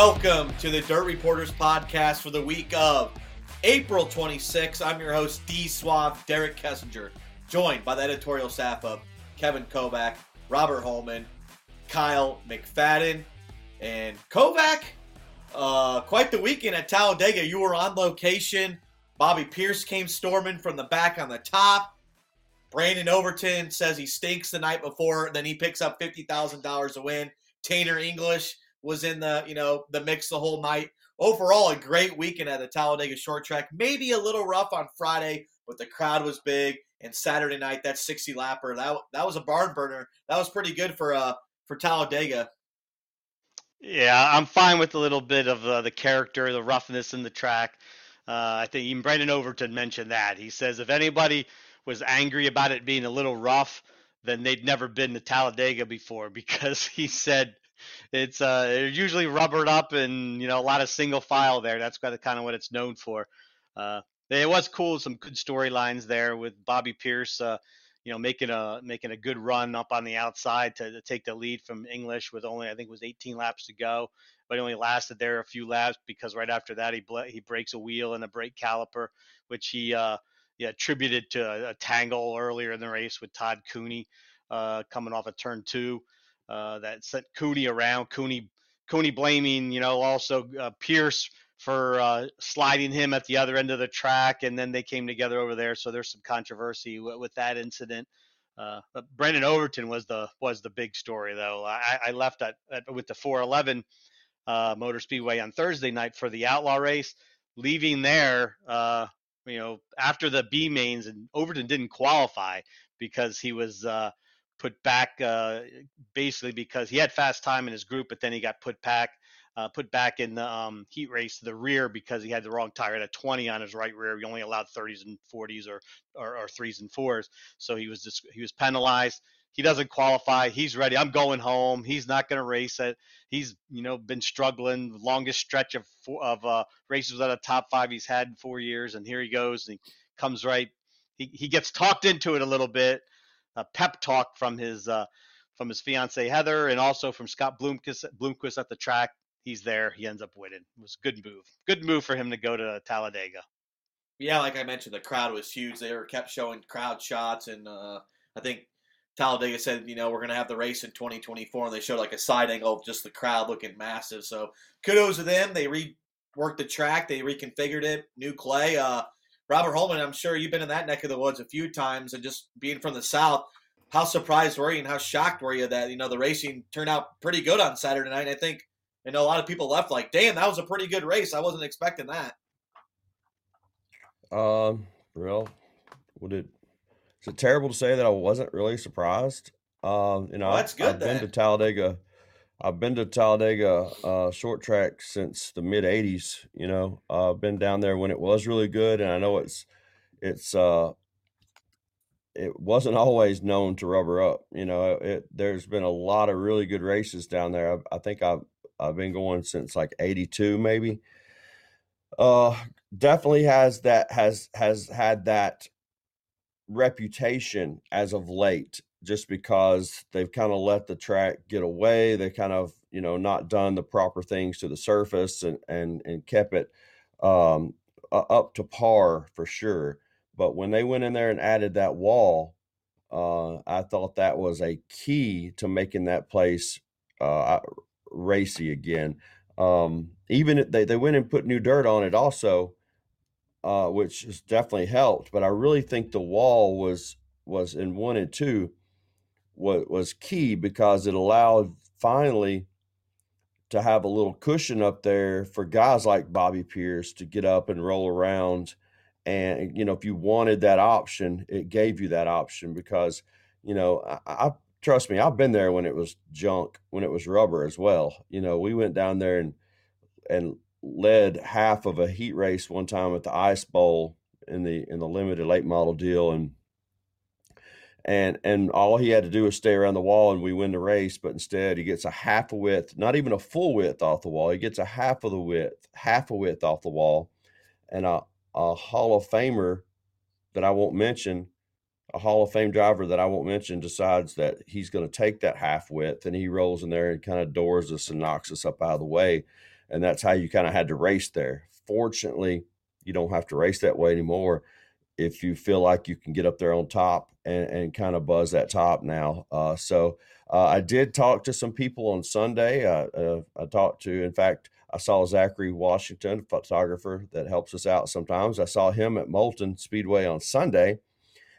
Welcome to the Dirt Reporters Podcast for the week of April 26th. I'm your host, D-Swab, Derek Kessinger, joined by the editorial staff of Kevin Kovac, Robert Holman, Kyle McFadden, and Kovac. Quite the weekend at Talladega. You were on location. Bobby Pierce came storming from the back on the top. Brandon Overton says he stinks the night before, then he picks up $50,000 to win. Tanner English was in the mix the whole night. Overall, a great weekend at the Talladega Short Track. Maybe a little rough on Friday, but the crowd was big. And Saturday night, that 60-lapper, that was a barn burner. That was pretty good for Talladega. Yeah, I'm fine with a little bit of the character, the roughness in the track. I think even Brandon Overton mentioned that. He says if anybody was angry about it being a little rough, then they'd never been to Talladega before, because he said it's they're usually rubbered up and a lot of single file there. That's kind of what it's known for. It was cool, some good storylines there with Bobby Pierce, making a good run up on the outside to take the lead from English with only, I think it was 18 laps to go, but he only lasted there a few laps because right after that he breaks a wheel and a brake caliper, which he attributed to a tangle earlier in the race with Todd Cooney coming off of turn two. That sent Cooney around. Cooney blaming, also Pierce for sliding him at the other end of the track, and then they came together over there. So there's some controversy with that incident. But Brandon Overton was the big story, though. I left with the 411 Motor Speedway on Thursday night for the Outlaw race, leaving there. After the B mains, and Overton didn't qualify because he was put back basically because he had fast time in his group, but then he got put back in the heat race to the rear because he had the wrong tire. He had a 20 on his right rear. He only allowed 30s and 40s or 3s and 4s. So he was penalized. He doesn't qualify. He's ready. I'm going home. He's not going to race it. He's, been struggling. Longest stretch of races out of top five he's had in 4 years. And here he goes. And he comes right. He gets talked into it a little bit. A pep talk from his fiancee Heather, and also from Scott Bloomquist at the track. He's there. He ends up winning. It was a good move. Good move for him to go to Talladega. Yeah, like I mentioned, the crowd was huge. They kept showing crowd shots, and I think Talladega said, we're going to have the race in 2024, and they showed like a side angle of just the crowd looking massive. So kudos to them. They reworked the track. They reconfigured it. New clay. Robert Holman, I'm sure you've been in that neck of the woods a few times, and just being from the South, how surprised were you and how shocked were you that, the racing turned out pretty good on Saturday night? I think, a lot of people left like, damn, that was a pretty good race. I wasn't expecting that. Well, is it terrible to say that I wasn't really surprised? That's good. I've been to Talladega short track since the mid '80s. I've been down there when it was really good, and I know it wasn't always known to rubber up. There's been a lot of really good races down there. I think I've been going since like '82, maybe. Definitely has had that reputation as of late, just because they've kind of let the track get away. They kind of, not done the proper things to the surface and kept it up to par for sure. But when they went in there and added that wall, I thought that was a key to making that place racy again. Even if they went and put new dirt on it also, which has definitely helped, but I really think the wall was in 1 and 2 was key, because it allowed finally to have a little cushion up there for guys like Bobby Pierce to get up and roll around. And, if you wanted that option, it gave you that option, because, I trust me, I've been there when it was junk, when it was rubber as well. We went down there and led half of a heat race one time at the Ice Bowl in the limited late model deal, and all he had to do was stay around the wall and we win the race. But instead he gets a half a width, not even a full width off the wall. He gets a half a width off the wall, and a Hall of Famer that I won't mention, a Hall of Fame driver that I won't mention, decides that he's going to take that half width, and he rolls in there and kind of doors us and knocks us up out of the way. And that's how you kind of had to race there. Fortunately, you don't have to race that way anymore. If you feel like you can get up there on top and kind of buzz that top now. So I did talk to some people on Sunday. I talked to, in fact, I saw Zachary Washington, photographer that helps us out sometimes. I saw him at Moulton Speedway on Sunday,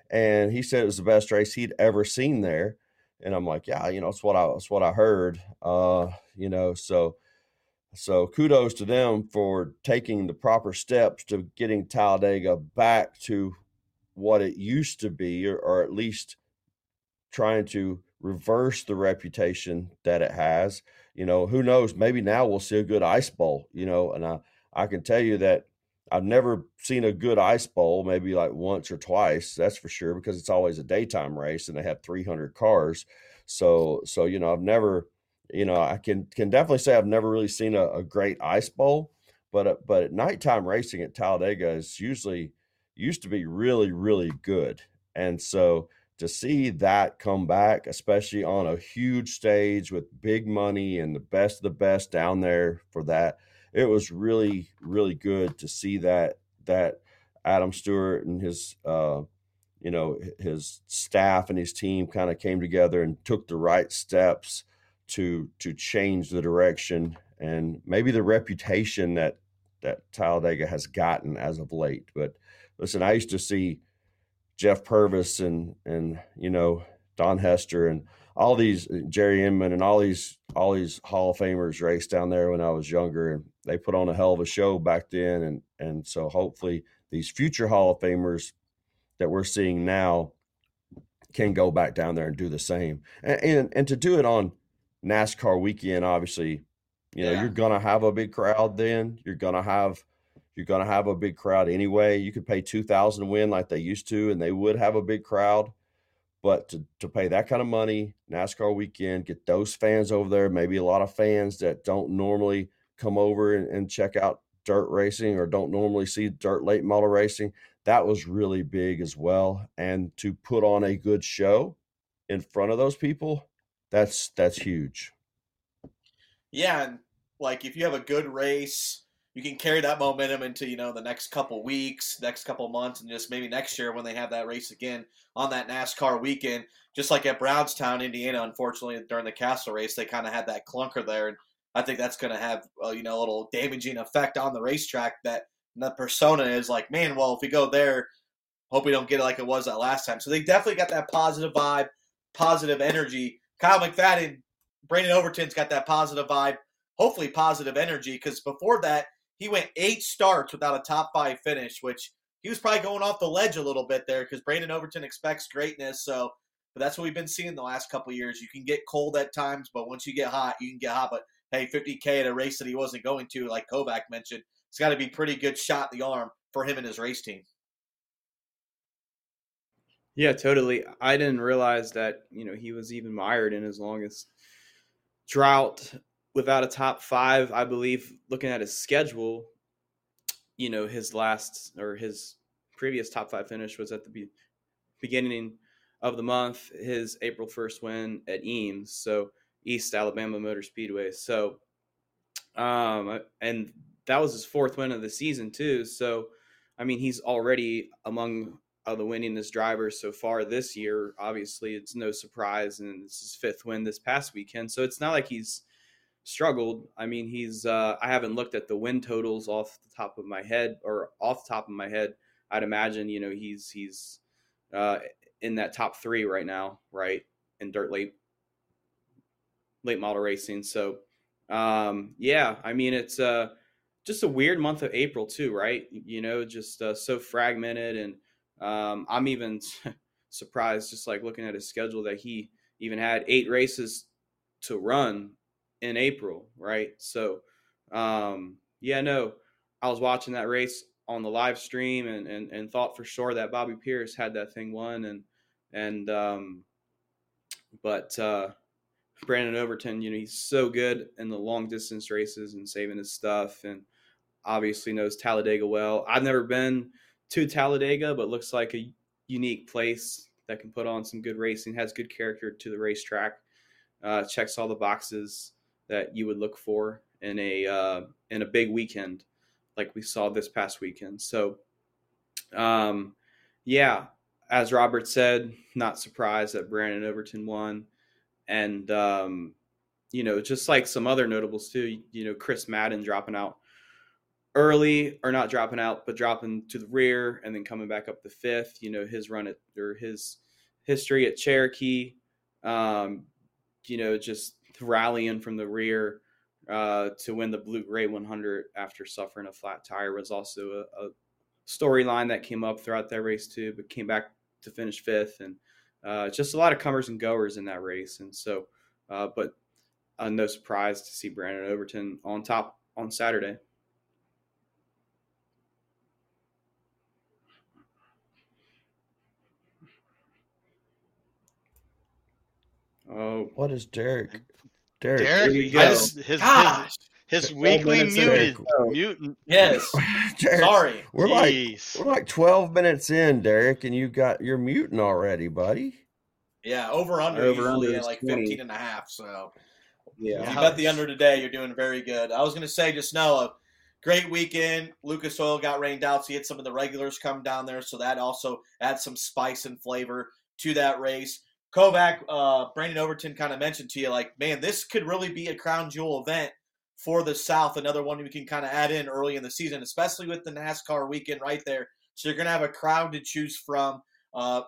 and he said it was the best race he'd ever seen there. And I'm like, yeah, you know, it's what I heard, you know, so kudos to them for taking the proper steps to getting Talladega back to what it used to be, or at least trying to reverse the reputation that it has. You know, who knows? Maybe now we'll see a good ice bowl, you know, and I can tell you that I've never seen a good ice bowl, maybe like once or twice, that's for sure, because it's always a daytime race and they have 300 cars. So, you know, I've never, you know, I can definitely say I've never really seen a great ice bowl, but at nighttime racing at Talladega is used to be really, really good. And so, to see that come back, especially on a huge stage with big money and the best down there for that, it was really, really good to see that Adam Stewart and his staff and his team kind of came together and took the right steps to change the direction and maybe the reputation that Talladega has gotten as of late. But listen, I used to see Jeff Purvis and you know, Don Hester and all these, Jerry Inman and all these Hall of Famers raced down there when I was younger, and they put on a hell of a show back then. And so hopefully these future Hall of Famers that we're seeing now can go back down there and do the same. And to do it on NASCAR weekend, obviously, you know, yeah, You're going to have a big crowd then. You're going to have a big crowd anyway. You could pay $2,000 to win like they used to, and they would have a big crowd. But to pay that kind of money, NASCAR weekend, get those fans over there, maybe a lot of fans that don't normally come over and check out dirt racing or don't normally see dirt late model racing, that was really big as well. And to put on a good show in front of those people, that's huge. Yeah, like if you have a good race, you can carry that momentum into, you know, the next couple weeks, next couple months, and just maybe next year when they have that race again on that NASCAR weekend. Just like at Brownstown, Indiana, unfortunately, during the Castle race, they kind of had that clunker there. And I think that's going to have, you know, a little damaging effect on the racetrack, that the persona is like, man, well, if we go there, hope we don't get it like it was that last time. So they definitely got that positive vibe, positive energy. Kyle McFadden, Brandon Overton's got that positive vibe, hopefully positive energy, because before that, he went 8 starts without a top 5 finish, which he was probably going off the ledge a little bit there, because Brandon Overton expects greatness. So, but that's what we've been seeing the last couple of years. You can get cold at times, but once you get hot, you can get hot. But hey, 50K at a race that he wasn't going to, like Kovac mentioned, it's got to be pretty good shot in the arm for him and his race team. Yeah, totally. I didn't realize that, you know, he was even mired in his longest drought without a top 5, I believe. Looking at his schedule, you know, his previous top 5 finish was at the beginning of the month, his April 1st win at Eames, so East Alabama Motor Speedway. So, and that was his 4th win of the season too. So, I mean, he's already among the winningest drivers so far this year. Obviously, it's no surprise, and it's his 5th win this past weekend. So it's not like he's struggled. I mean, he's I haven't looked at the win totals off the top of my head. I'd imagine, you know, he's in that top 3 right now, right, in dirt late model racing. So yeah, I mean, it's just a weird month of April too, right? You know, just so fragmented, and I'm even surprised, just like looking at his schedule, that he even had 8 races to run in April, right? So yeah, no, I was watching that race on the live stream and thought for sure that Bobby Pierce had that thing won, but Brandon Overton, you know, he's so good in the long distance races and saving his stuff, and obviously knows Talladega well. I've never been to Talladega, but looks like a unique place that can put on some good racing, has good character to the racetrack, checks all the boxes that you would look for in a big weekend like we saw this past weekend. So, yeah, as Robert said, not surprised that Brandon Overton won. And, you know, just like some other notables too, you know, Chris Madden dropping out early, or not dropping out, but dropping to the rear and then coming back up the fifth, you know, his run at, or his history at Cherokee, you know, just rallying from the rear to win the Blue Gray 100 after suffering a flat tire was also a storyline that came up throughout that race too, but came back to finish fifth. And just a lot of comers and goers in that race. And so, but no surprise to see Brandon Overton on top on Saturday. Oh, what is Derek? Derek, his weekly mutant. Yes. Derek, sorry. We're like 12 minutes in, Derek, and you got your mutant already, buddy. Yeah, over under is like 20. 15 and a half. So, yeah. If you bet the under today, you're doing very good. I was going to say just now, a great weekend. Lucas Oil got rained out, so you had some of the regulars come down there. So that also adds some spice and flavor to that race. Kovac, Brandon Overton kind of mentioned to you, like, man, this could really be a crown jewel event for the South, another one we can kind of add in early in the season, especially with the NASCAR weekend right there. So you're going to have a crowd to choose from.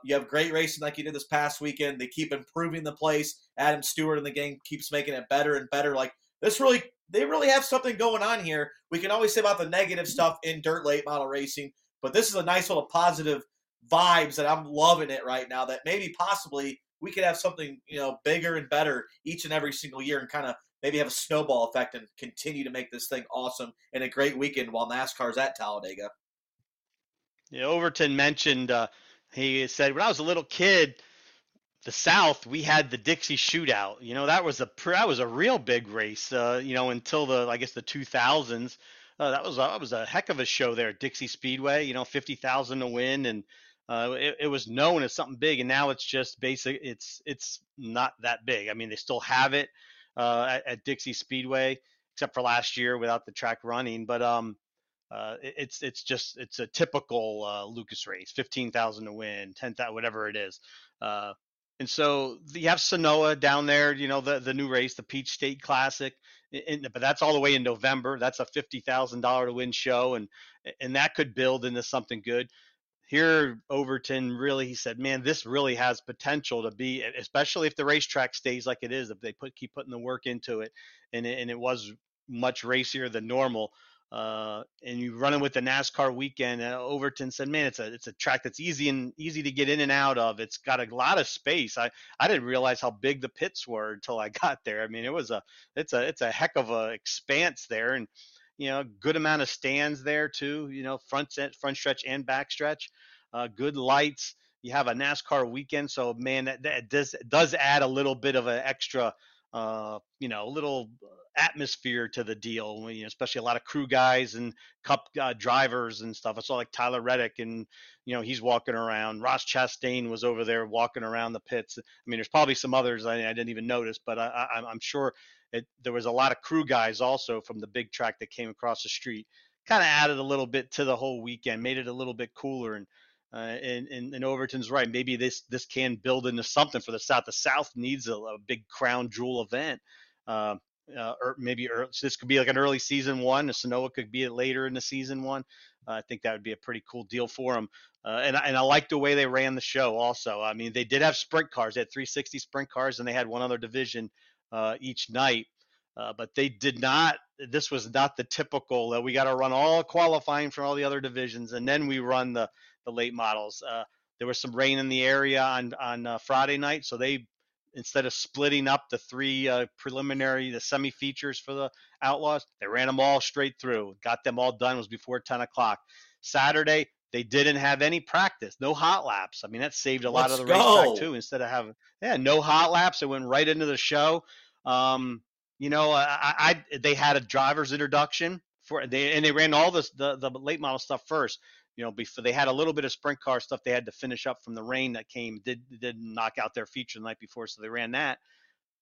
You have great racing like you did this past weekend. They keep improving the place. Adam Stewart and the gang keeps making it better and better. Like, they really have something going on here. We can always say about the negative stuff in dirt late model racing, but this is a nice little positive vibes that I'm loving it right now that maybe possibly – we could have something, you know, bigger and better each and every single year and kind of maybe have a snowball effect and continue to make this thing awesome and a great weekend while NASCAR's at Talladega. Yeah, Overton mentioned, he said, when I was a little kid, the South, we had the Dixie Shootout. You know, that was a real big race, you know, until the 2000s. That was a heck of a show there at Dixie Speedway, you know, 50,000 to win, and it was known as something big, and now it's just basic. It's not that big. I mean, they still have it at Dixie Speedway, except for last year without the track running. But it's a typical Lucas race, 15,000 to win, 10,000, whatever it is. And so you have Sanoa down there, you know, the new race, the Peach State Classic, but that's all the way in November. That's a $50,000 to win show, and that could build into something good. Here, Overton really, he said, man, this really has potential to be, especially if the racetrack stays like it is, if they keep putting the work into it, and it was much racier than normal. And you run it with the NASCAR weekend, Overton said, man, it's a track that's easy to get in and out of. It's got a lot of space. I didn't realize how big the pits were until I got there. I mean, it's a heck of a expanse there, and you know, good amount of stands there too, you know, front stretch and back stretch, good lights. You have a NASCAR weekend. So man, that does add a little bit of an extra, you know, little atmosphere to the deal, you know, especially a lot of crew guys and cup drivers and stuff. I saw like Tyler Reddick, and, you know, he's walking around. Ross Chastain was over there walking around the pits. I mean, there's probably some others I didn't even notice, but I'm sure there was a lot of crew guys also from the big track that came across the street. Kind of added a little bit to the whole weekend, made it a little bit cooler. And Overton's right. Maybe this can build into something for the South. The South needs a big crown jewel event. So this could be like an early season one. The Sanoa could be later in the season one. I think that would be a pretty cool deal for them. And I like the way they ran the show also. I mean, they did have sprint cars. They had 360 sprint cars, and they had one other division each night. But they did not – this was not the typical we got to run all qualifying from all the other divisions, and then we run the late models. There was some rain in the area on Friday night, so they – instead of splitting up the three the semi-features for the Outlaws, they ran them all straight through, got them all done. It was before 10 o'clock. Saturday, they didn't have any practice, no hot laps. I mean, that saved a lot of the racetrack too. Instead of having no hot laps, it went right into the show. You know, they had a driver's introduction and they ran all this, the late model stuff first. You know, before they had a little bit of sprint car stuff they had to finish up from the rain that came, did knock out their feature the night before, so they ran that.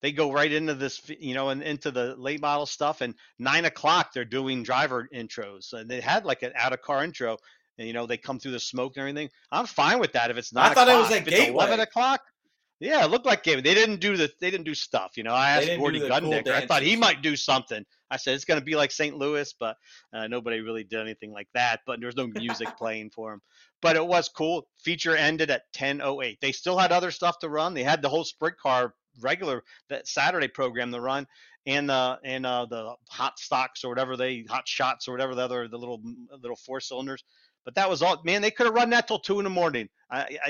they go right into this, you know, and into the late model stuff. And 9 o'clock, they're doing driver intros. And they had like an out of car intro. And, you know, they come through the smoke and everything. I'm fine with that if it's 9 o'clock. I thought it was at Gateway. 11 o'clock. Yeah, it looked like Gateway. They didn't do stuff. You know, I asked Gordy Gundicker. Cool, I thought he might do something. I said it's going to be like St. Louis, but nobody really did anything like that. But there was no music playing for him. But it was cool. Feature ended at 10:08. They still had other stuff to run. They had the whole sprint car regular that Saturday program to run, and the hot stocks or whatever hot shots or whatever the little four cylinders. But that was all, man. They could have run that till 2 a.m.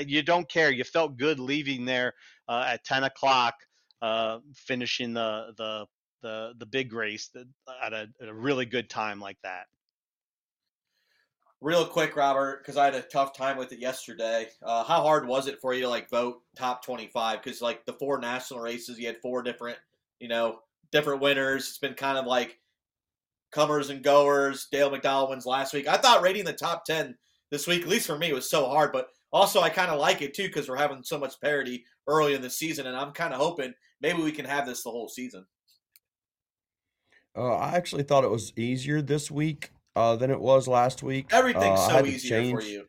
You don't care. You felt good leaving there at 10 o'clock, finishing the big race at a really good time like that. Real quick, Robert, because I had a tough time with it yesterday. How hard was it for you to vote top 25? Because the four national races, you had four different, different winners. It's been kind of comers and goers. Dale McDowell wins last week. I thought rating the top 10 this week, at least for me, was so hard, but also I kind of like it too because we're having so much parity early in the season, and I'm kind of hoping maybe we can have this the whole season. I actually thought it was easier this week than it was last week. Everything's so easier for you.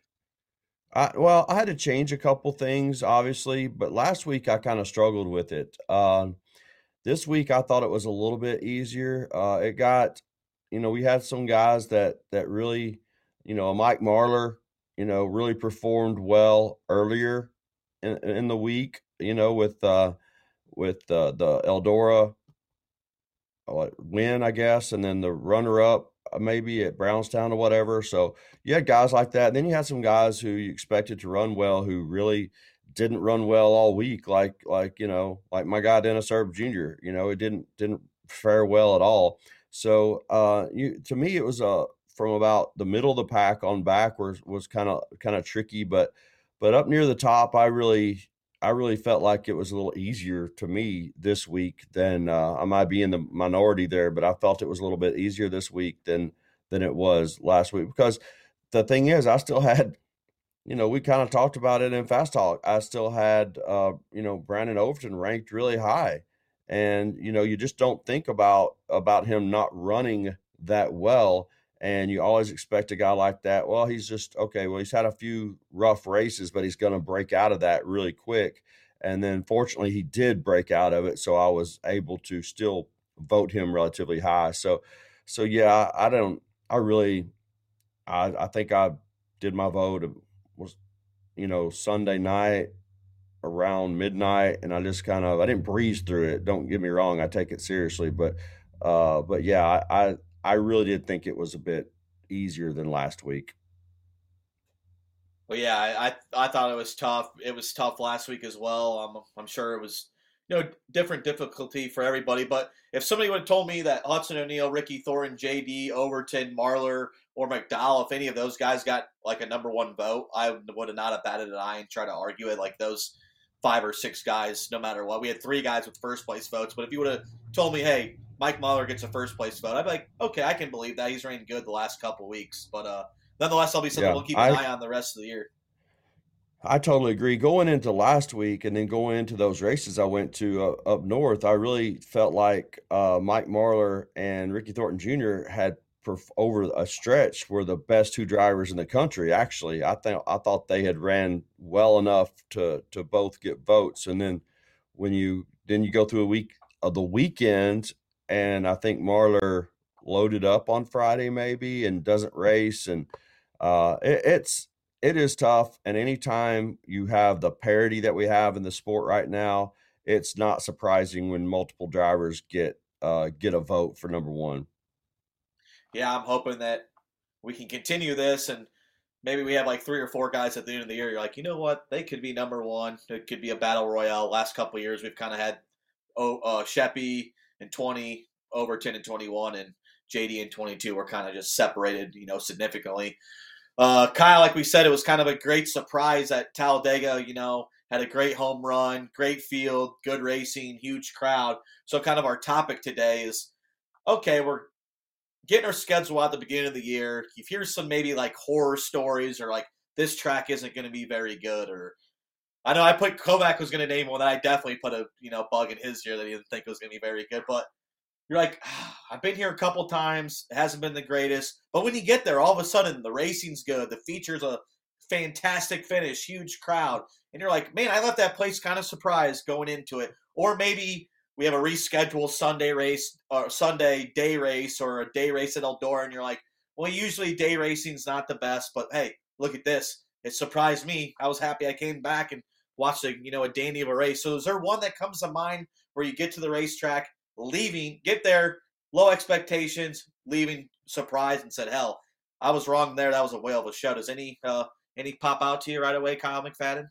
I had to change a couple things, obviously, but last week I kind of struggled with it. This week I thought it was a little bit easier. It got... we had some guys that really, Mike Marlar, really performed well earlier in the week, with the Eldora win, I guess, and then the runner-up maybe at Brownstown or whatever. So you had guys like that. And then you had some guys who you expected to run well who really didn't run well all week, like my guy Dennis Erb Jr. It didn't fare well at all. So to me, it was from about the middle of the pack on back was kind of tricky, but up near the top, I really felt like it was a little easier to me this week than I might be in the minority there, but I felt it was a little bit easier this week than it was last week, because the thing is, I still had, we kind of talked about it in Fast Talk. I still had, Brandon Overton ranked really high. And, you just don't think about him not running that well. And you always expect a guy like that. Well, he's just, okay, well, he's had a few rough races, but he's going to break out of that really quick. And then fortunately he did break out of it. So I was able to still vote him relatively high. So yeah, I think I did my vote was, Sunday night, around midnight, and I just I didn't breeze through it. Don't get me wrong, I take it seriously, but yeah, I really did think it was a bit easier than last week. Well, yeah, I thought it was tough. It was tough last week as well. I'm sure it was different difficulty for everybody. But if somebody would have told me that Hudson O'Neill, Ricky Thornton, J.D., Overton, Marlar, or McDowell, if any of those guys got a number one vote, I would have not have batted an eye and tried to argue it those. 5 or 6 guys, no matter what. We had 3 guys with first place votes, but if you would have told me, hey, Mike Marlar gets a first place vote, I'd be like, okay, I can believe that. He's rained good the last couple of weeks, but nonetheless, I'll be something we'll keep an eye on the rest of the year. I totally agree. Going into last week and then going into those races I went to up north, I really felt like Mike Marlar and Ricky Thornton Jr. had over a stretch were the best 2 drivers in the country. Actually, I thought they had ran well enough to both get votes. And then when you go through a week of the weekend, and I think Marlar loaded up on Friday maybe and doesn't race, and it is tough. And anytime you have the parity that we have in the sport right now, it's not surprising when multiple drivers get a vote for number one. Yeah, I'm hoping that we can continue this, and maybe we have 3 or 4 guys at the end of the year. You're like, you know what? They could be number one. It could be a battle royale. Last couple of years, we've kind of had Sheppy in 20, Overton in 21, and JD in 22 were kind of just separated, significantly. Kyle, like we said, it was kind of a great surprise at Talladega, had a great home run, great field, good racing, huge crowd. So kind of our topic today is, okay, we're getting our schedule out at the beginning of the year. You hear some maybe horror stories or this track isn't going to be very good, or I know I put Kovac was going to name one, and I definitely put a bug in his ear that he didn't think was going to be very good. But you're like, I've been here a couple times. It hasn't been the greatest. But when you get there, all of a sudden the racing's good. The feature's a fantastic finish, huge crowd. And you're like, man, I left that place kind of surprised going into it. Or maybe we have a rescheduled Sunday race or Sunday day race or a day race at Eldora. And you're like, well, usually day racing's not the best. But, hey, look at this. It surprised me. I was happy I came back and watched a dandy of a race. So is there one that comes to mind where you get to the racetrack, leaving, get there, low expectations, leaving surprised and said, hell, I was wrong there. That was a whale of a show. Does any pop out to you right away, Kyle McFadden?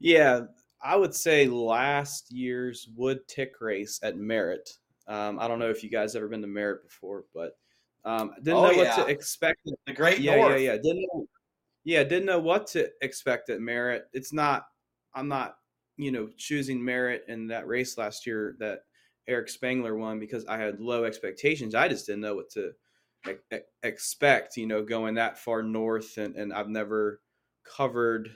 Yeah, I would say last year's Wood Tick race at Merritt. I don't know if you guys ever been to Merritt before, but didn't know what to expect. The Great North. Yeah. Didn't know what to expect at Merritt. I'm not choosing Merritt in that race last year that Eric Spangler won because I had low expectations. I just didn't know what to expect, going that far north. And I've never covered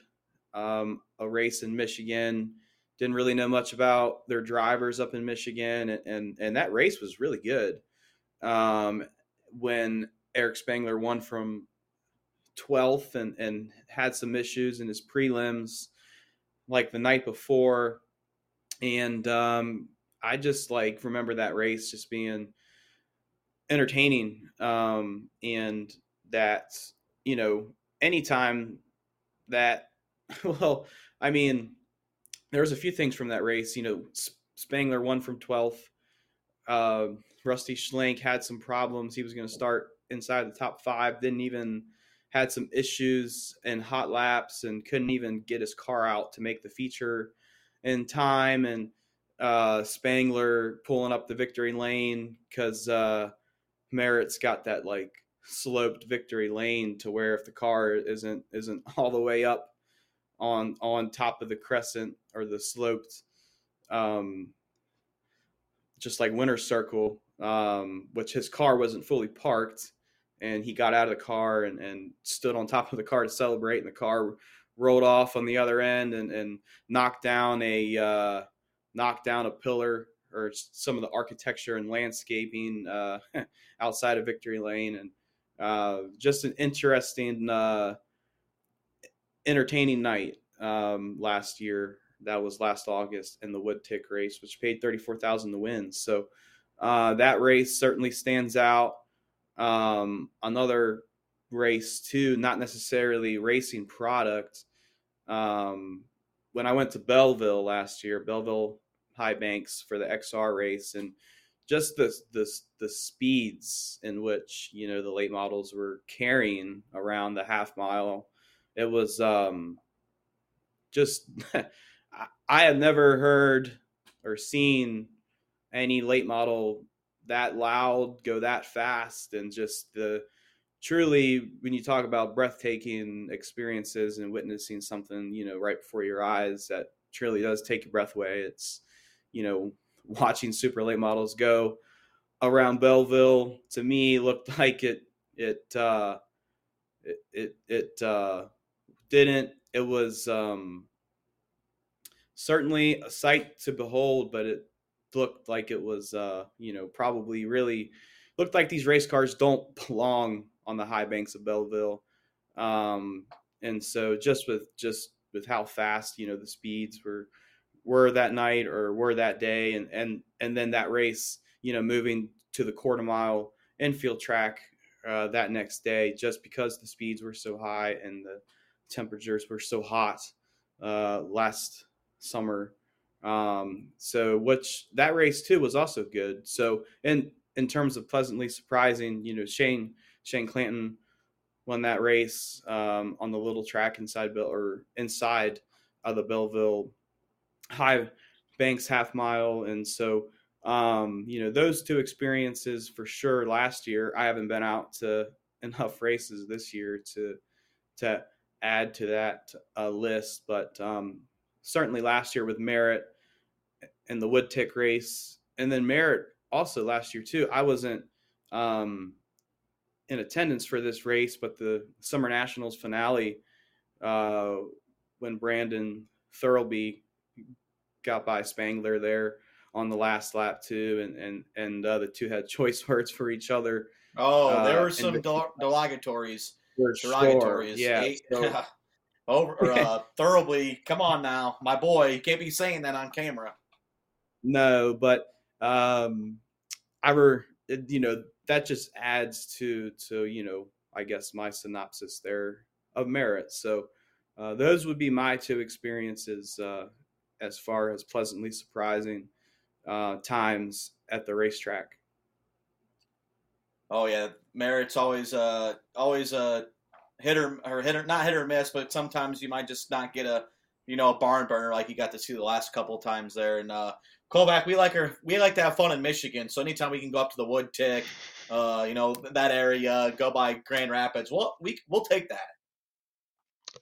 a race in Michigan. Didn't really know much about their drivers up in Michigan. And that race was really good. When Eric Spangler won from 12th and had some issues in his prelims like the night before, and I just remember that race just being entertaining, and that anytime that there was a few things from that race. Spangler won from 12th. Rusty Schlenk had some problems. He was going to start inside the top five, didn't even had some issues in hot laps and couldn't even get his car out to make the feature in time. And Spangler pulling up the victory lane because Merritt's got that sloped victory lane to where if the car isn't all the way up on top of the crescent or the sloped, just like Winner's Circle, which his car wasn't fully parked. And he got out of the car and stood on top of the car to celebrate. And the car rolled off on the other end and knocked down a pillar or some of the architecture and landscaping outside of Victory Lane. And just an interesting, entertaining night last year. That was last August in the Wood Tick race, which paid $34,000 to win. So that race certainly stands out. Another race too, not necessarily racing product. When I went to Belleville last year, Belleville High Banks for the XR race, and just the speeds in which, the late models were carrying around the half mile, it was, just, I have never heard or seen any late model that loud, go that fast, and just truly when you talk about breathtaking experiences and witnessing something, right before your eyes, that truly does take your breath away. It's, watching super late models go around Belleville, to me, looked like it didn't. It was certainly a sight to behold, but it looked like it was, probably really looked like these race cars don't belong on the high banks of Belleville. And so just with how fast, the speeds were that night or were that day. And then that race, moving to the quarter mile infield track that next day, just because the speeds were so high and the temperatures were so hot last summer. So which that race too was also good. So in terms of pleasantly surprising, Shane Clanton won that race on the little track inside of the Belleville High Banks half mile. And so those two experiences for sure last year. I haven't been out to enough races this year to add to that list, but certainly last year with Merritt and the Wood Tick race. And then Merritt also last year too, I wasn't in attendance for this race, but the Summer Nationals finale when Brandon Thirlby got by Spangler there on the last lap too, and the two had choice words for each other. Oh, there were some derogatories. Derogatories. Sure. Yeah. So, Thirlby, come on now, my boy. You can't be saying that on camera. No, but that just adds to I guess my synopsis there of Merritt. So those would be my two experiences as far as pleasantly surprising times at the racetrack. Oh yeah, Merritt's always a hitter, not hit or miss, but sometimes you might just not get a barn burner like you got to see the last couple of times there. And Kovac, we like to have fun in Michigan, so anytime we can go up to the Wood Tick, that area, go by Grand Rapids, we'll take that.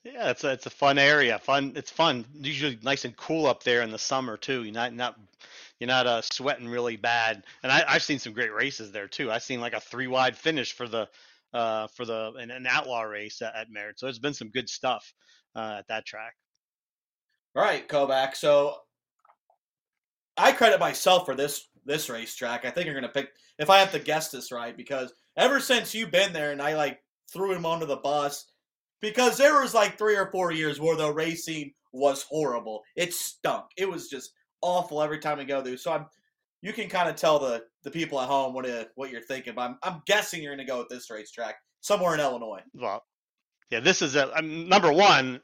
Yeah, it's a fun area. It's fun. Usually nice and cool up there in the summer too. You're not sweating really bad. And I've seen some great races there too. I've seen like a 3-wide finish for an outlaw race at Merritt. So there's been some good stuff at that track. All right, Kovac. So I credit myself for this racetrack. I think you're going to pick, if I have to guess this right, because ever since you've been there and I like threw him under the bus, because there was like 3 or 4 years where the racing was horrible. It stunk. It was just awful every time we go through. So you can kind of tell the people at home what you're thinking. But I'm guessing you're going to go with this racetrack somewhere in Illinois. Well, yeah, this is number one.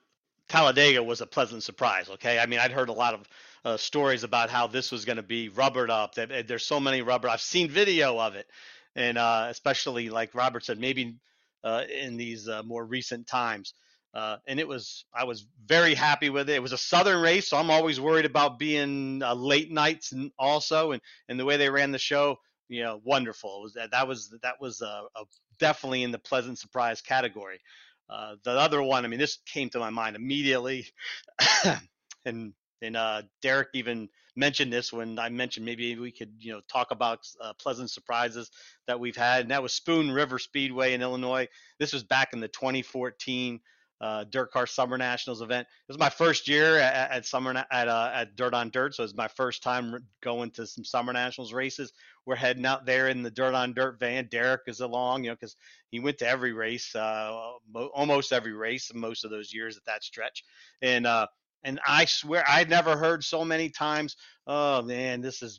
Talladega was a pleasant surprise. Okay, I mean, I'd heard a lot of stories about how this was going to be rubbered up. There's so many rubber. I've seen video of it, and especially like Robert said, maybe in these more recent times. And I was very happy with it. It was a Southern race, so I'm always worried about being late nights and also, and the way they ran the show, wonderful. It was, that was definitely in the pleasant surprise category. The other one, I mean, this came to my mind immediately, and Derek even mentioned this when I mentioned maybe we could, talk about pleasant surprises that we've had, and that was Spoon River Speedway in Illinois. This was back in the 2014 Dirt Car Summer Nationals event. It was my first year at Dirt on Dirt, so it was my first time going to some Summer Nationals races. We're heading out there in the Dirt on Dirt van. Derek is along, because he went to every race, almost every race, most of those years at that stretch. And I swear I'd never heard so many times, oh man, this is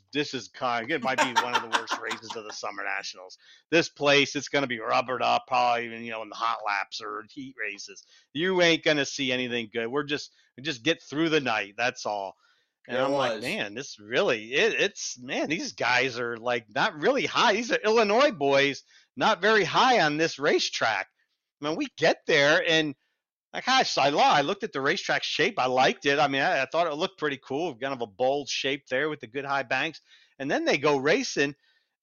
kind of good. It might be one of the worst races of the Summer Nationals. This place, it's going to be rubbered up, probably even, in the hot laps or heat races. You ain't going to see anything good. We just get through the night. That's all. And I'm like, man, this really, these guys are like not really high. These are Illinois boys, not very high on this racetrack. I mean, we get there and like, I looked at the racetrack shape. I liked it. I mean, I thought it looked pretty cool. Kind of a bold shape there with the good high banks. And then they go racing,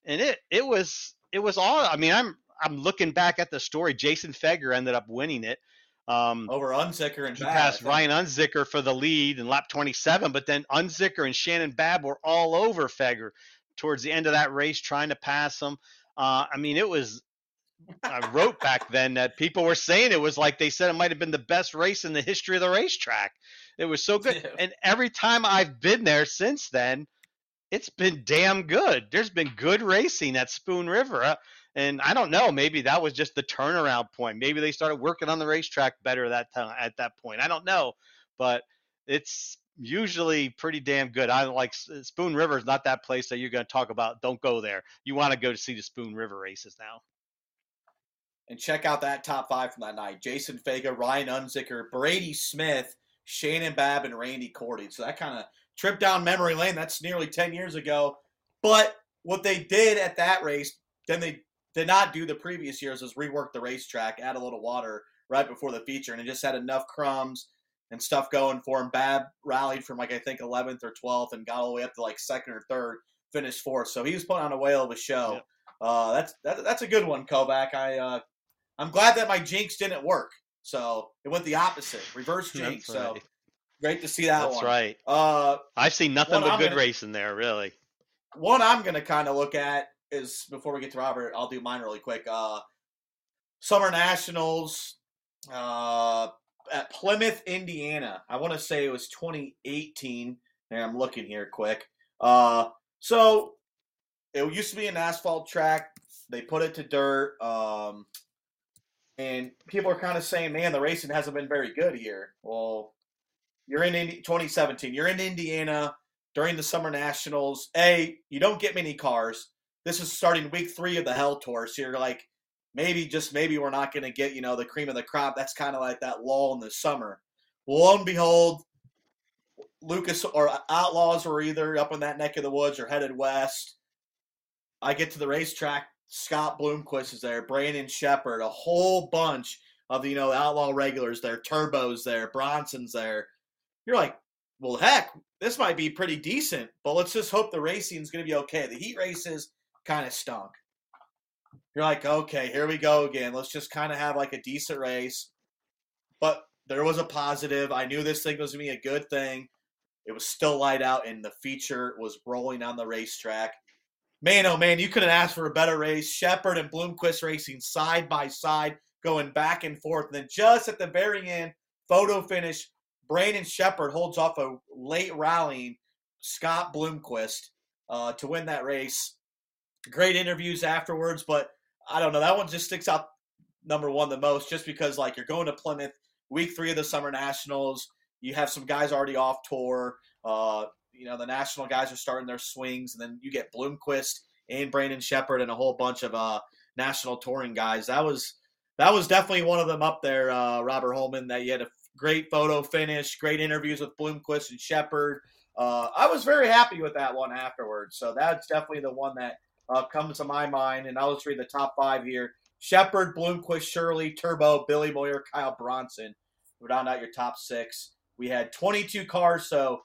and it was all. I mean, I'm looking back at the story. Jason Feger ended up winning it over Unzicker, and he passed Ryan Unzicker for the lead in lap 27. But then Unzicker and Shannon Babb were all over Feger towards the end of that race, trying to pass him. I mean, it was. I wrote back then that people were saying it was like they said it might have been the best race in the history of the racetrack. It was so good. Yeah. And every time I've been there since then, it's been damn good. There's been good racing at Spoon River. And I don't know, maybe that was just the turnaround point. Maybe they started working on the racetrack better at that point. I don't know. But it's usually pretty damn good. I like Spoon River is not that place that you're going to talk about. Don't go there. You want to go to see the Spoon River races now. And check out that top 5 from that night. Jason Feger, Ryan Unzicker, Brady Smith, Shannon Babb, and Randy Cordy. So that kind of trip down memory lane. That's nearly 10 years ago. But what they did at that race, then they did not do the previous years, is rework the racetrack, add a little water right before the feature. And it just had enough crumbs and stuff going for him. Babb rallied from, 11th or 12th and got all the way up to, 2nd or 3rd, finished 4th. So he was putting on a whale of a show. Yep. That's a good one, Kovac. I'm glad that my jinx didn't work. So it went the opposite, reverse jinx. Right. So great to see that. That's one. That's right. I've seen nothing but good racing there, really. One I'm going to kind of look at is, before we get to Robert, I'll do mine really quick. Summer Nationals, at Plymouth, Indiana. I want to say it was 2018. Here, I'm looking here quick. So it used to be an asphalt track. They put it to dirt. And people are kind of saying, man, the racing hasn't been very good here. Well, you're in 2017. You're in Indiana during the Summer Nationals. A, you don't get many cars. This is starting week 3 of the Hell Tour. So you're like, maybe, just maybe we're not going to get, you know, the cream of the crop. That's kind of like that lull in the summer. Lo and behold, Lucas or Outlaws were either up in that neck of the woods or headed west. I get to the racetrack. Scott Bloomquist is there, Brandon Shepard, a whole bunch of, you know, Outlaw regulars there, Turbo's there, Bronson's there. You're like, well, heck, this might be pretty decent, but let's just hope the racing's going to be okay. The heat races kind of stunk. You're like, okay, here we go again. Let's just kind of have like a decent race. But there was a positive. I knew this thing was going to be a good thing. It was still light out, and the feature was rolling on the racetrack. Man, oh, man, you couldn't ask for a better race. Shepard and Bloomquist racing side by side, going back and forth. And then just at the very end, photo finish, Brandon Shepard holds off a late rallying Scott Bloomquist to win that race. Great interviews afterwards, but I don't know. That one just sticks out, number one, the most, just because, like, you're going to Plymouth, week 3 of the Summer Nationals. You have some guys already off tour. You know, the national guys are starting their swings, and then you get Bloomquist and Brandon Shepard and a whole bunch of national touring guys. That was definitely one of them up there, Robert Holman, that you had a great photo finish, great interviews with Bloomquist and Shepard. I was very happy with that one afterwards. So that's definitely the one that comes to my mind, and I'll just read the top 5 here. Shepard, Bloomquist, Shirley, Turbo, Billy Moyer, Kyle Bronson. We're down out your top 6. We had 22 cars, so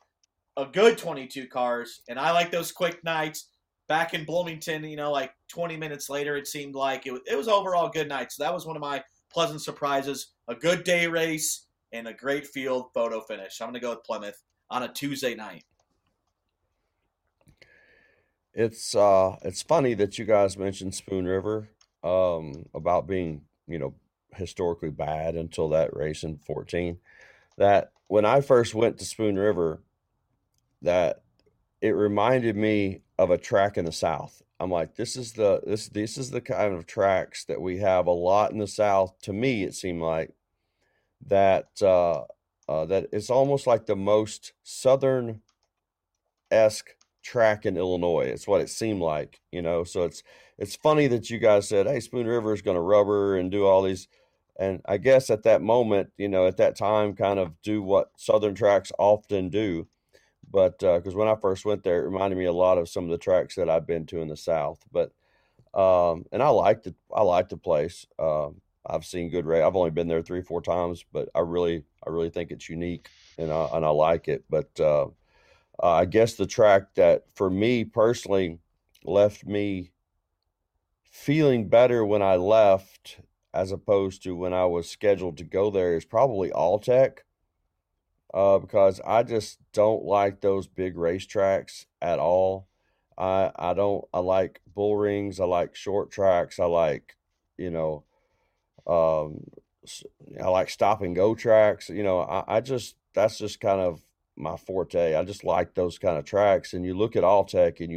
a good 22 cars, and I like those quick nights. Back in Bloomington, you know, like 20 minutes later, it seemed like it was overall a good night. So that was one of my pleasant surprises. A good day race and a great field photo finish. I'm going to go with Plymouth on a Tuesday night. It's funny that you guys mentioned Spoon River about being, you know, historically bad until that race in 14. That when I first went to Spoon River, that it reminded me of a track in the South. I'm like, this is the kind of tracks that we have a lot in the South. To me, it seemed like that it's almost like the most Southern-esque track in Illinois. It's what it seemed like, you know. So it's funny that you guys said, hey, Spoon River is going to rubber and do all these. And I guess at that moment, you know, at that time, kind of do what Southern tracks often do. But because when I first went there, it reminded me a lot of some of the tracks that I've been to in the South. But and I liked the place. I've seen good race. I've only been there 3-4 times, but I really think it's unique, and I like it. But I guess the track that for me personally left me feeling better when I left as opposed to when I was scheduled to go there is probably Alltech. Because I just don't like those big racetracks at all. I like bull rings. I like short tracks. I like, you know, I like stop and go tracks. You know, that's just kind of my forte. I just like those kind of tracks. And you look at Alltech and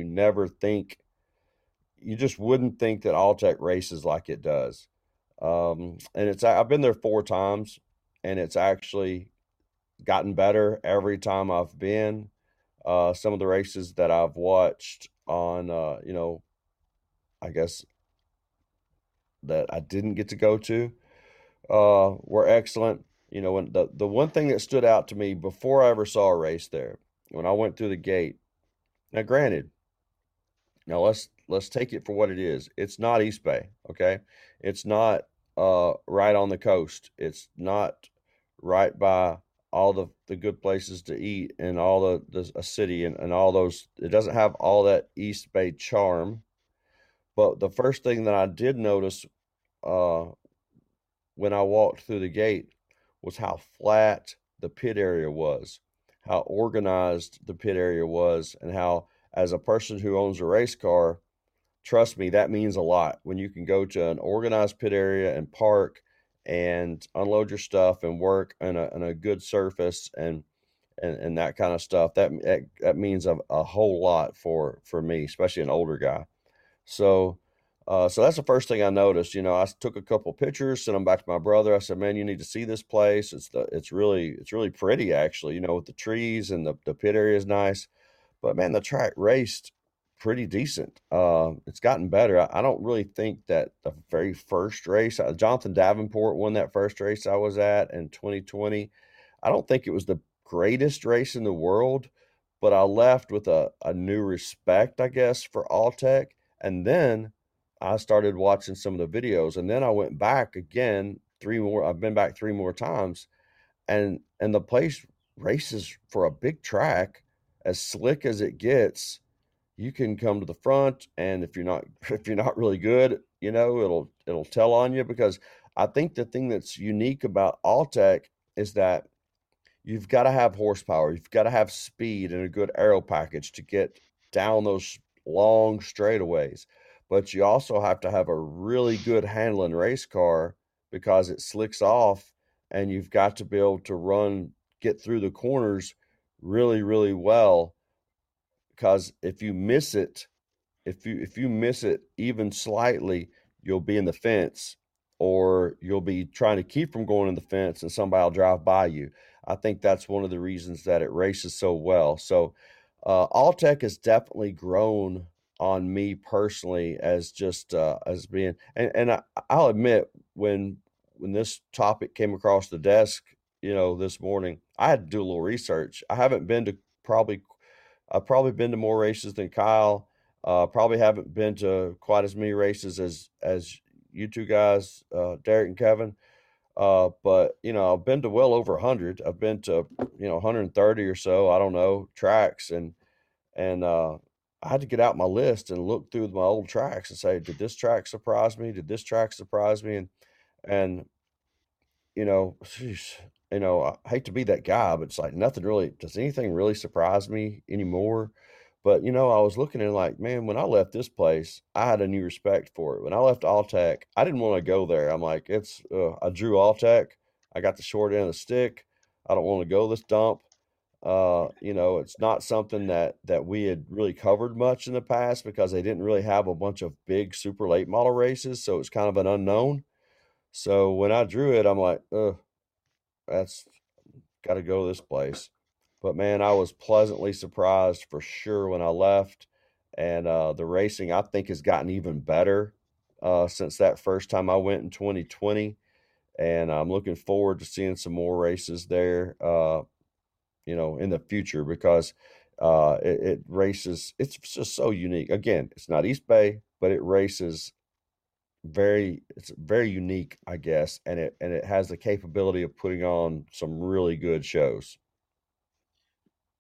you just wouldn't think that Alltech races like it does. And I've been there 4 times, and it's actually gotten better every time I've been. Some of the races that I've watched on, you know, I guess that I didn't get to go to were excellent. You know, when the one thing that stood out to me before I ever saw a race there, when I went through the gate. Now, granted, now let's take it for what it is. It's not East Bay, okay? It's not right on the coast. It's not right by all the good places to eat and all the city and all those. It doesn't have all that East Bay charm. But the first thing that I did notice when I walked through the gate was how flat the pit area was, how organized the pit area was, and how, as a person who owns a race car, trust me, that means a lot. When you can go to an organized pit area and park and unload your stuff and work on a good surface and that kind of stuff. That means a whole lot for me, especially an older guy. So that's the first thing I noticed. You know, I took a couple pictures, sent them back to my brother. I said, "Man, you need to see this place. It's really pretty, actually. You know, with the trees and the pit area is nice, but man, the track raced pretty decent. It's gotten better. I don't really think that the very first race, Jonathan Davenport won that first race I was at in 2020. I don't think it was the greatest race in the world, but I left with a new respect, I guess, for Alltech, and then." I started watching some of the videos, and then I went back again I've been back three more times, and the place races for a big track, as slick as it gets. You can come to the front, and if you're not really good, you know, it'll tell on you, because I think the thing that's unique about Alltech is that you've got to have horsepower, you've got to have speed and a good aero package to get down those long straightaways. But you also have to have a really good handling race car, because it slicks off, and you've got to be able to get through the corners really, really well. Because if you miss it even slightly, you'll be in the fence, or you'll be trying to keep from going in the fence, and somebody will drive by you. I think that's one of the reasons that it races so well. So Alltech has definitely grown on me personally, as just as being, and I'll admit, when this topic came across the desk, you know, this morning, I had to do a little research. I've probably been to more races than Kyle. Probably haven't been to quite as many races as you two guys, Derek and Kevin. But you know, I've been to well over 100. I've been to 130 or so, I don't know, tracks, and I had to get out my list and look through my old tracks and say, did this track surprise me? Did this track surprise me? And I hate to be that guy, but it's like does anything really surprise me anymore? But, I was looking and like, man, when I left this place, I had a new respect for it. When I left Alltech, I didn't want to go there. I'm like, I drew Alltech. I got the short end of the stick. I don't want to go this dump. It's not something that we had really covered much in the past, because they didn't really have a bunch of big super late model races, so it's kind of an unknown. So when I drew it, I'm like, that's got to go this place. But man, I was pleasantly surprised for sure when I left, and the racing, I think, has gotten even better since that first time I went in 2020, and I'm looking forward to seeing some more races there in the future, because it races. It's just so unique. Again, it's not East Bay, but it races it's very unique, I guess. And it has the capability of putting on some really good shows.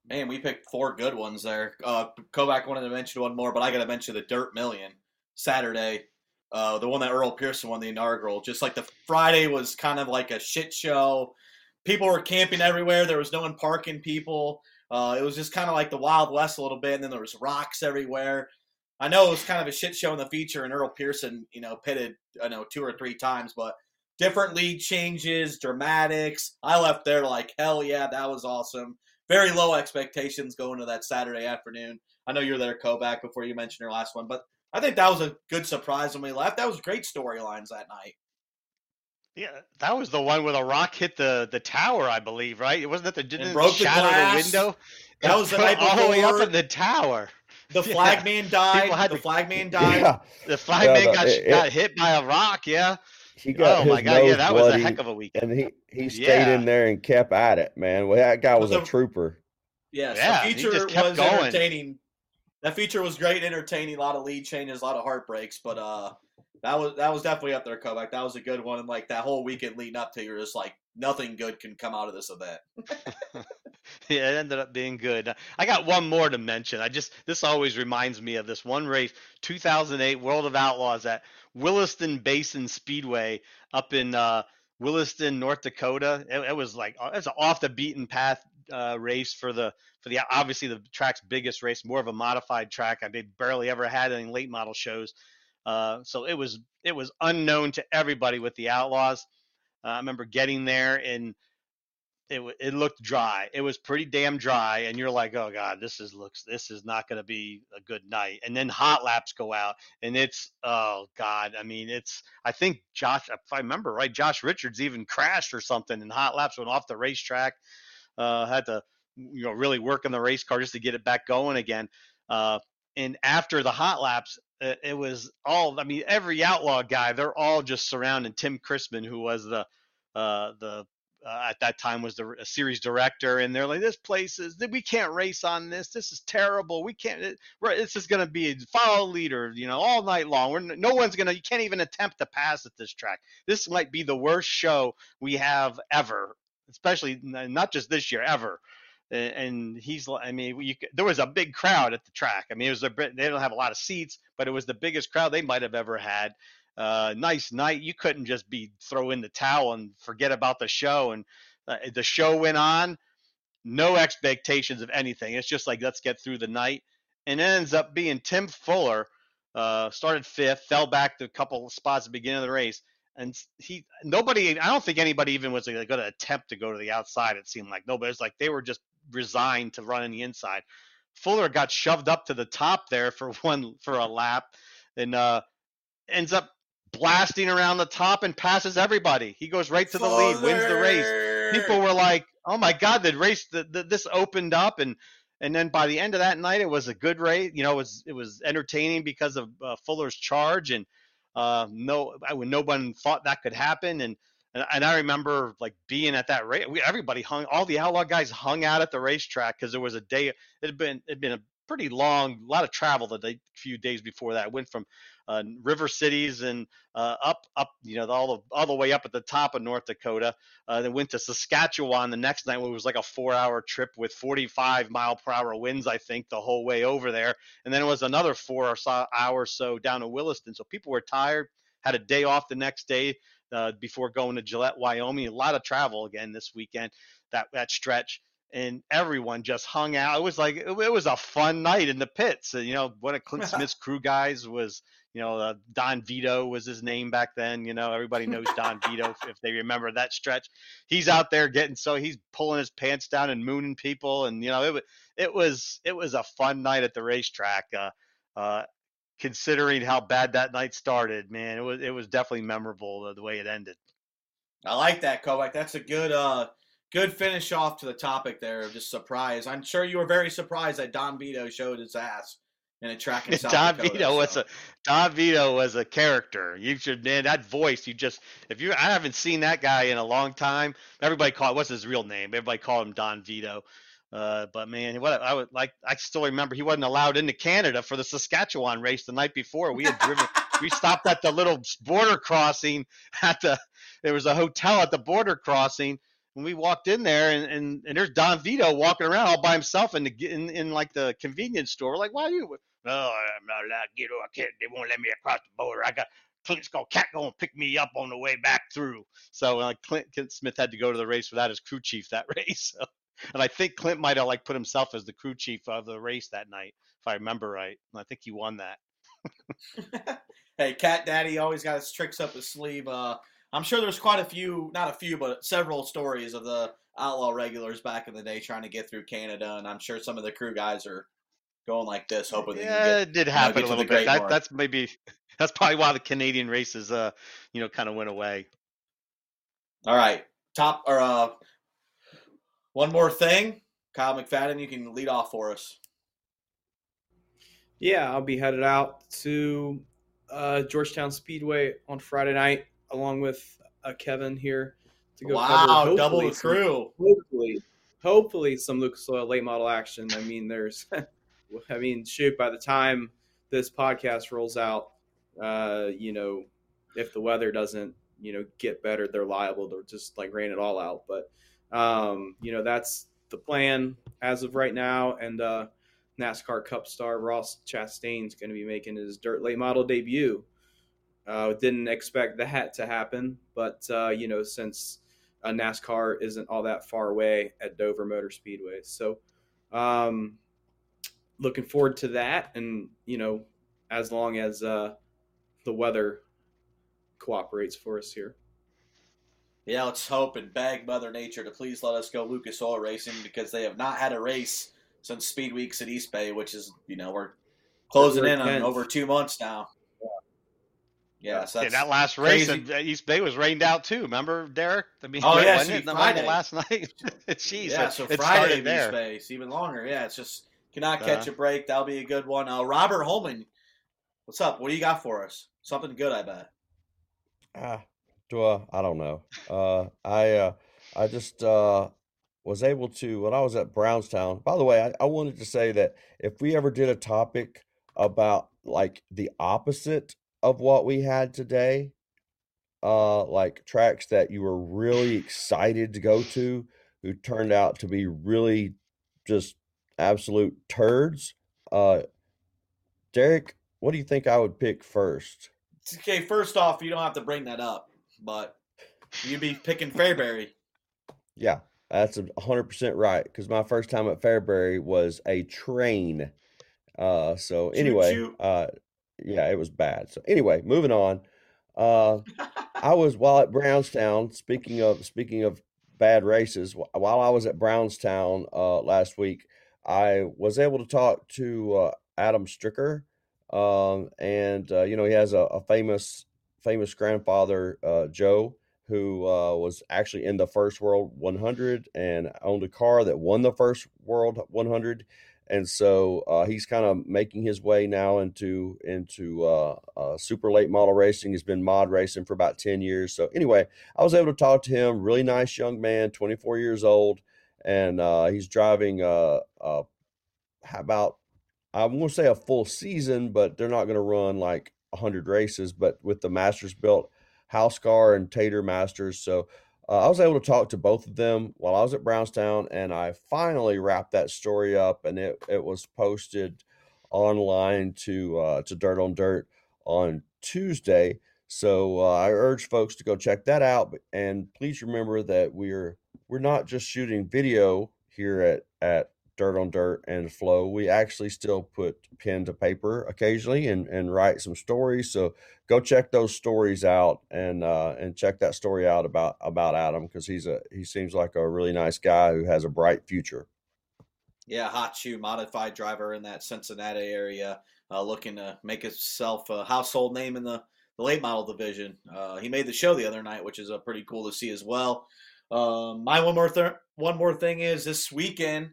Man, we picked four good ones there. Kovac wanted to mention one more, but I got to mention the Dirt Million Saturday. The one that Earl Pearson won, the inaugural, just like the Friday was kind of like a shit show. People were camping everywhere. There was no one parking people. It was just kind of like the Wild West a little bit, and then there was rocks everywhere. I know it was kind of a shit show in the feature, and Earl Pearson, pitted, two or three times, but different lead changes, dramatics. I left there like, hell yeah, that was awesome. Very low expectations going to that Saturday afternoon. I know you were there, Kovac, before you mentioned your last one, but I think that was a good surprise when we left. That was great storylines that night. Yeah, that was the one where the rock hit the tower, I believe, right? It wasn't that didn't broke shatter the window? That was the night before. All the way up in the tower. The flagman died. The flagman got hit by a rock, yeah. He got his nose bloody, that was a heck of a weekend. And he stayed in there and kept at it, man. Well, that guy was a trooper. Yes, the feature was going. Entertaining. That feature was great, entertaining, a lot of lead changes, a lot of heartbreaks, but that was definitely up there, Kovac. That was a good one. And like that whole weekend leading up to, you're just like, nothing good can come out of this event. Yeah, it ended up being good. I got one more to mention. This always reminds me of this one race, 2008 World of Outlaws at Williston Basin Speedway up in Williston, North Dakota. It was like, it's an off the beaten path race for the obviously the track's biggest race, more of a modified track. They barely ever had any late model shows. So it was unknown to everybody with the Outlaws. I remember getting there and it looked dry. It was pretty damn dry. And you're like, oh God, this is not going to be a good night. And then hot laps go out and it's, oh God. I mean, I think Josh, if I remember right, Josh Richards even crashed or something and hot laps went off the racetrack. Had to, really work on the race car just to get it back going again. And after the hot laps, it was all, every outlaw guy, they're all just surrounding Tim Crispin, who was at that time was the series director, and they're like, this place is, we can't race on this. This is terrible. We can't, this is going to be a foul leader, all night long. No one's going to, you can't even attempt to pass at this track. This might be the worst show we have ever, especially not just this year, ever. And there was a big crowd at the track. They don't have a lot of seats, but it was the biggest crowd they might've ever had. Nice night. You couldn't just throw in the towel and forget about the show. And the show went on, no expectations of anything. It's just like, let's get through the night. And it ends up being Tim Fuller, started fifth, fell back to a couple spots at the beginning of the race. And I don't think anybody even was going to attempt to go to the outside. It seemed like nobody was they were just resigned to running the inside. Fuller got shoved up to the top there for a lap and ends up blasting around the top and passes everybody. He goes right to the lead, wins the race. People were like, oh my God, the race, this opened up. And then by the end of that night, it was a good race. It was entertaining because of Fuller's charge and no one thought that could happen. And I remember being at that race. Everybody all the outlaw guys hung out at the racetrack because there was a day. It had been a pretty long, lot of travel the few days before that. I went from river cities and up, all the way up at the top of North Dakota. Then went to Saskatchewan the next night, where it was a 4-hour trip with 45-mile-per-hour winds, I think, the whole way over there. And then it was another 4 hour or so down to Williston. So people were tired, had a day off the next day. Before going to Gillette, Wyoming, a lot of travel again this weekend, that stretch, and everyone just hung out. It was it was a fun night in the pits. And, one of Clint Smith's crew guys was, Don Vito was his name back then. Everybody knows Don Vito if they remember that stretch. He's out there he's pulling his pants down and mooning people, and it was a fun night at the racetrack. Considering how bad that night started, man, it was definitely memorable the way it ended. I like that, Kovac. That's a good finish off to the topic there of just surprise. I'm sure you were very surprised that Don Vito showed his ass in a track in South Dakota. Don Vito was a character. You should, man, that voice. I haven't seen that guy in a long time. What's his real name? Everybody called him Don Vito. But man, I still remember he wasn't allowed into Canada for the Saskatchewan race the night before. We had driven, we stopped at the little border crossing there was a hotel at the border crossing, and we walked in there and there's Don Vito walking around all by himself in the convenience store. We're like, why are you? No, I'm not allowed to get, I can't, they won't let me across the border. I got Clint's going to pick me up on the way back through. So Clint Smith had to go to the race without his crew chief that race. So. And I think Clint might have put himself as the crew chief of the race that night, if I remember right. And I think he won that. Hey, Cat Daddy always got his tricks up his sleeve. I'm sure there's quite a few, not a few, but several stories of the outlaw regulars back in the day trying to get through Canada. And I'm sure some of the crew guys are going like this, hoping they can get, it did happen a little bit. That's probably why the Canadian races, kind of went away. All right, one more thing, Kyle McFadden, you can lead off for us. Yeah, I'll be headed out to Georgetown Speedway on Friday night, along with Kevin here to go cover. Wow, double the crew. Hopefully some Lucas Oil late model action. Shoot, by the time this podcast rolls out, if the weather doesn't, get better, they're liable to just rain it all out, but. That's the plan as of right now. And NASCAR Cup star Ross Chastain's going to be making his dirt late model debut. Didn't expect that to happen, but since NASCAR isn't all that far away at Dover Motor Speedway, so looking forward to that. And as long as the weather cooperates for us here. Yeah, let's hope and beg Mother Nature to please let us go Lucas Oil Racing, because they have not had a race since Speed Weeks at East Bay, which is, you know, we're closing in on over 2 months now. Yeah, so that's that last race crazy. At East Bay was rained out too. Remember, Derek? I mean, Friday last night. Jeez, yeah, so it Friday at there. East Bay, it's even longer. Yeah, it's just cannot catch a break. That'll be a good one. Robert Holman, what's up? What do you got for us? Something good, I bet. I don't know. I just was able to when I was at Brownstown. By the way, I wanted to say that if we ever did a topic about like the opposite of what we had today, like tracks that you were really excited to go to who turned out to be really just absolute turds, Derek, what do you think I would pick first? Okay, first off, you don't have to bring that up, but you'd be picking Fairbury. Yeah, that's 100% right, because my first time at Fairbury was a train. So anyway, yeah, it was bad. So anyway, moving on. I was while at Brownstown. Speaking of bad races, while I was at Brownstown last week, I was able to talk to Adam Stewart, and you know, he has a famous grandfather, Joe, who was actually in the First World 100 and owned a car that won the First World 100. And so he's kind of making his way now into super late model racing. He's been mod racing for about 10 years. So anyway, I was able to talk to him. Really nice young man, 24 years old. And he's driving about, I'm going to say a full season, but they're not going to run like 100 races, but with the Masters built house car and Tater Masters. So I was able to talk to both of them while I was at Brownstown, and I finally wrapped that story up, and it was posted online to Dirt on Dirt on Tuesday. So I urge folks to go check that out, and please remember that we're not just shooting video here at Dirt on Dirt and Flow. We actually still put pen to paper occasionally and write some stories. So go check those stories out and check that story out about Adam, because he seems like a really nice guy who has a bright future. Yeah, hot shoe modified driver in that Cincinnati area, looking to make himself a household name in the late model division. He made the show the other night, which is pretty cool to see as well. My one more thing is this weekend,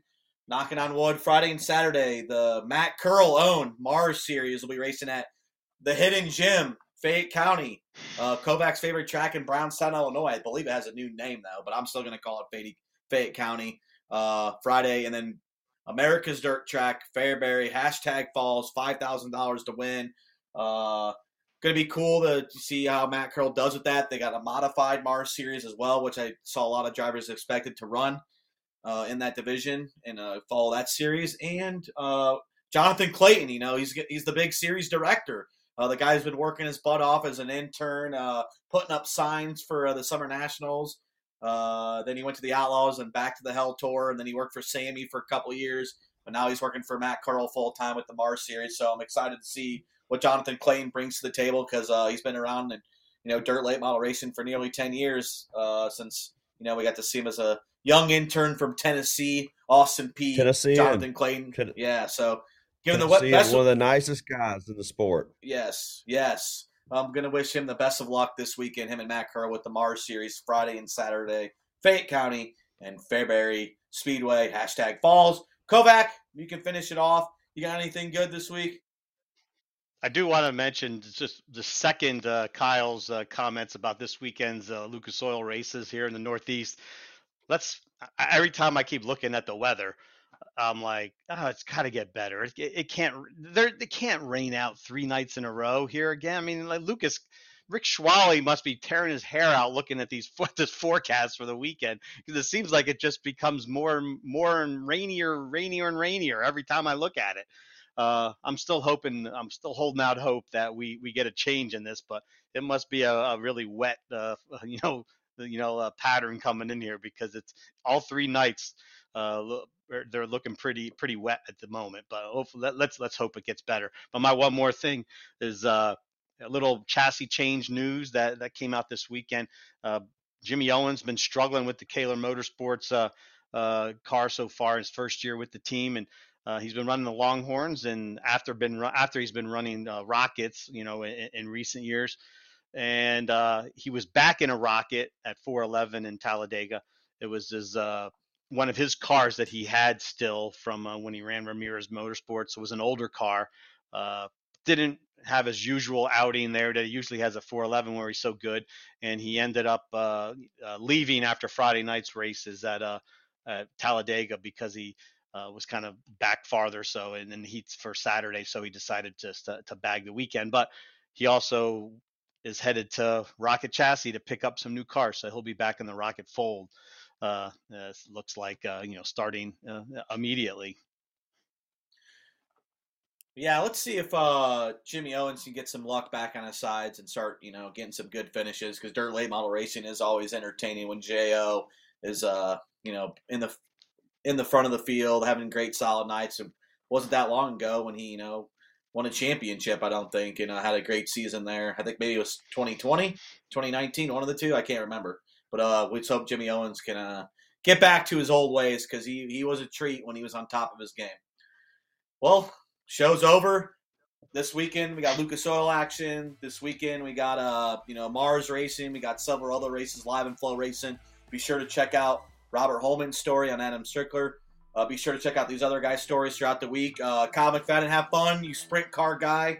knocking on wood, Friday and Saturday, the Matt Curl-owned Mars Series will be racing at the Hidden Gym, Fayette County. Kovac's favorite track in Brownstown, Illinois. I believe it has a new name, though, but I'm still going to call it Fayette County Friday. And then America's Dirt Track, Fairbury, #Falls, $5,000 to win. Going to be cool to see how Matt Curl does with that. They got a modified Mars Series as well, which I saw a lot of drivers expected to run in that division and follow that series. And Jonathan Clayton, you know, he's the big series director. The guy's been working his butt off as an intern, putting up signs for the Summer Nationals. Then he went to the Outlaws and back to the Hell Tour, and then he worked for Sammy for a couple years. But now he's working for Matt Curl full-time with the Mars Series. So I'm excited to see what Jonathan Clayton brings to the table, because he's been around and, you know, dirt late model racing for nearly 10 years since, you know, we got to see him as a young intern from Tennessee, Austin Peay, Jonathan Clayton. Yeah, so given the best, one of the nicest guys in the sport. Yes. I'm going to wish him the best of luck this weekend, him and Matt Kerr, with the Mars Series Friday and Saturday, Fayette County and Fairbury Speedway, #Falls. Kovac, you can finish it off. You got anything good this week? I do want to mention just the second Kyle's comments about this weekend's Lucas Oil races here in the Northeast. Every time I keep looking at the weather, I'm like, it's got to get better. It can't rain out 3 nights in a row here again. I mean, like Rick Schwally must be tearing his hair out looking at this forecast for the weekend, because it seems like it just becomes more and rainier every time I look at it. I'm still holding out hope that we get a change in this, but it must be a really wet, pattern coming in here, because it's all 3 nights. They're looking pretty wet at the moment, but hopefully let's hope it gets better. But my one more thing is a little chassis change news that came out this weekend. Jimmy Owen's been struggling with the Kaler Motorsports car so far his first year with the team, and he's been running the Longhorns, and after he's been running Rockets, you know, in recent years. And he was back in a Rocket at 411 in Talladega. It was his one of his cars that he had still from when he ran Ramirez Motorsports. It was an older car. Didn't have his usual outing there that he usually has at 411 where he's so good. And he ended up leaving after Friday night's races at Talladega because he was kind of back farther. So, and then heats for Saturday. So he decided just to bag the weekend, but he also is headed to Rocket Chassis to pick up some new cars. So he'll be back in the Rocket fold. Looks like, you know, starting immediately. Yeah, let's see if Jimmy Owens can get some luck back on his sides and start, you know, getting some good finishes, because dirt late model racing is always entertaining when JO is, you know, in the front of the field, having great solid nights. It wasn't that long ago when he, you know, won a championship, I don't think, and had a great season there. I think maybe it was 2020, 2019, one of the two. I can't remember. But let's hope Jimmy Owens can get back to his old ways, because he was a treat when he was on top of his game. Well, show's over. This weekend we got Lucas Oil action. This weekend we got you know, Mars Racing. We got several other races, Live and Flow Racing. Be sure to check out Robert Holman's story on Adam Strickler. Be sure to check out these other guys' stories throughout the week. Kyle McFadden, have fun. You sprint car guy.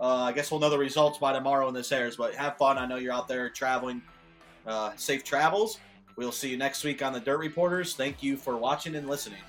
I guess we'll know the results by tomorrow when this airs, but have fun. I know you're out there traveling. Safe travels. We'll see you next week on the Dirt Reporters. Thank you for watching and listening.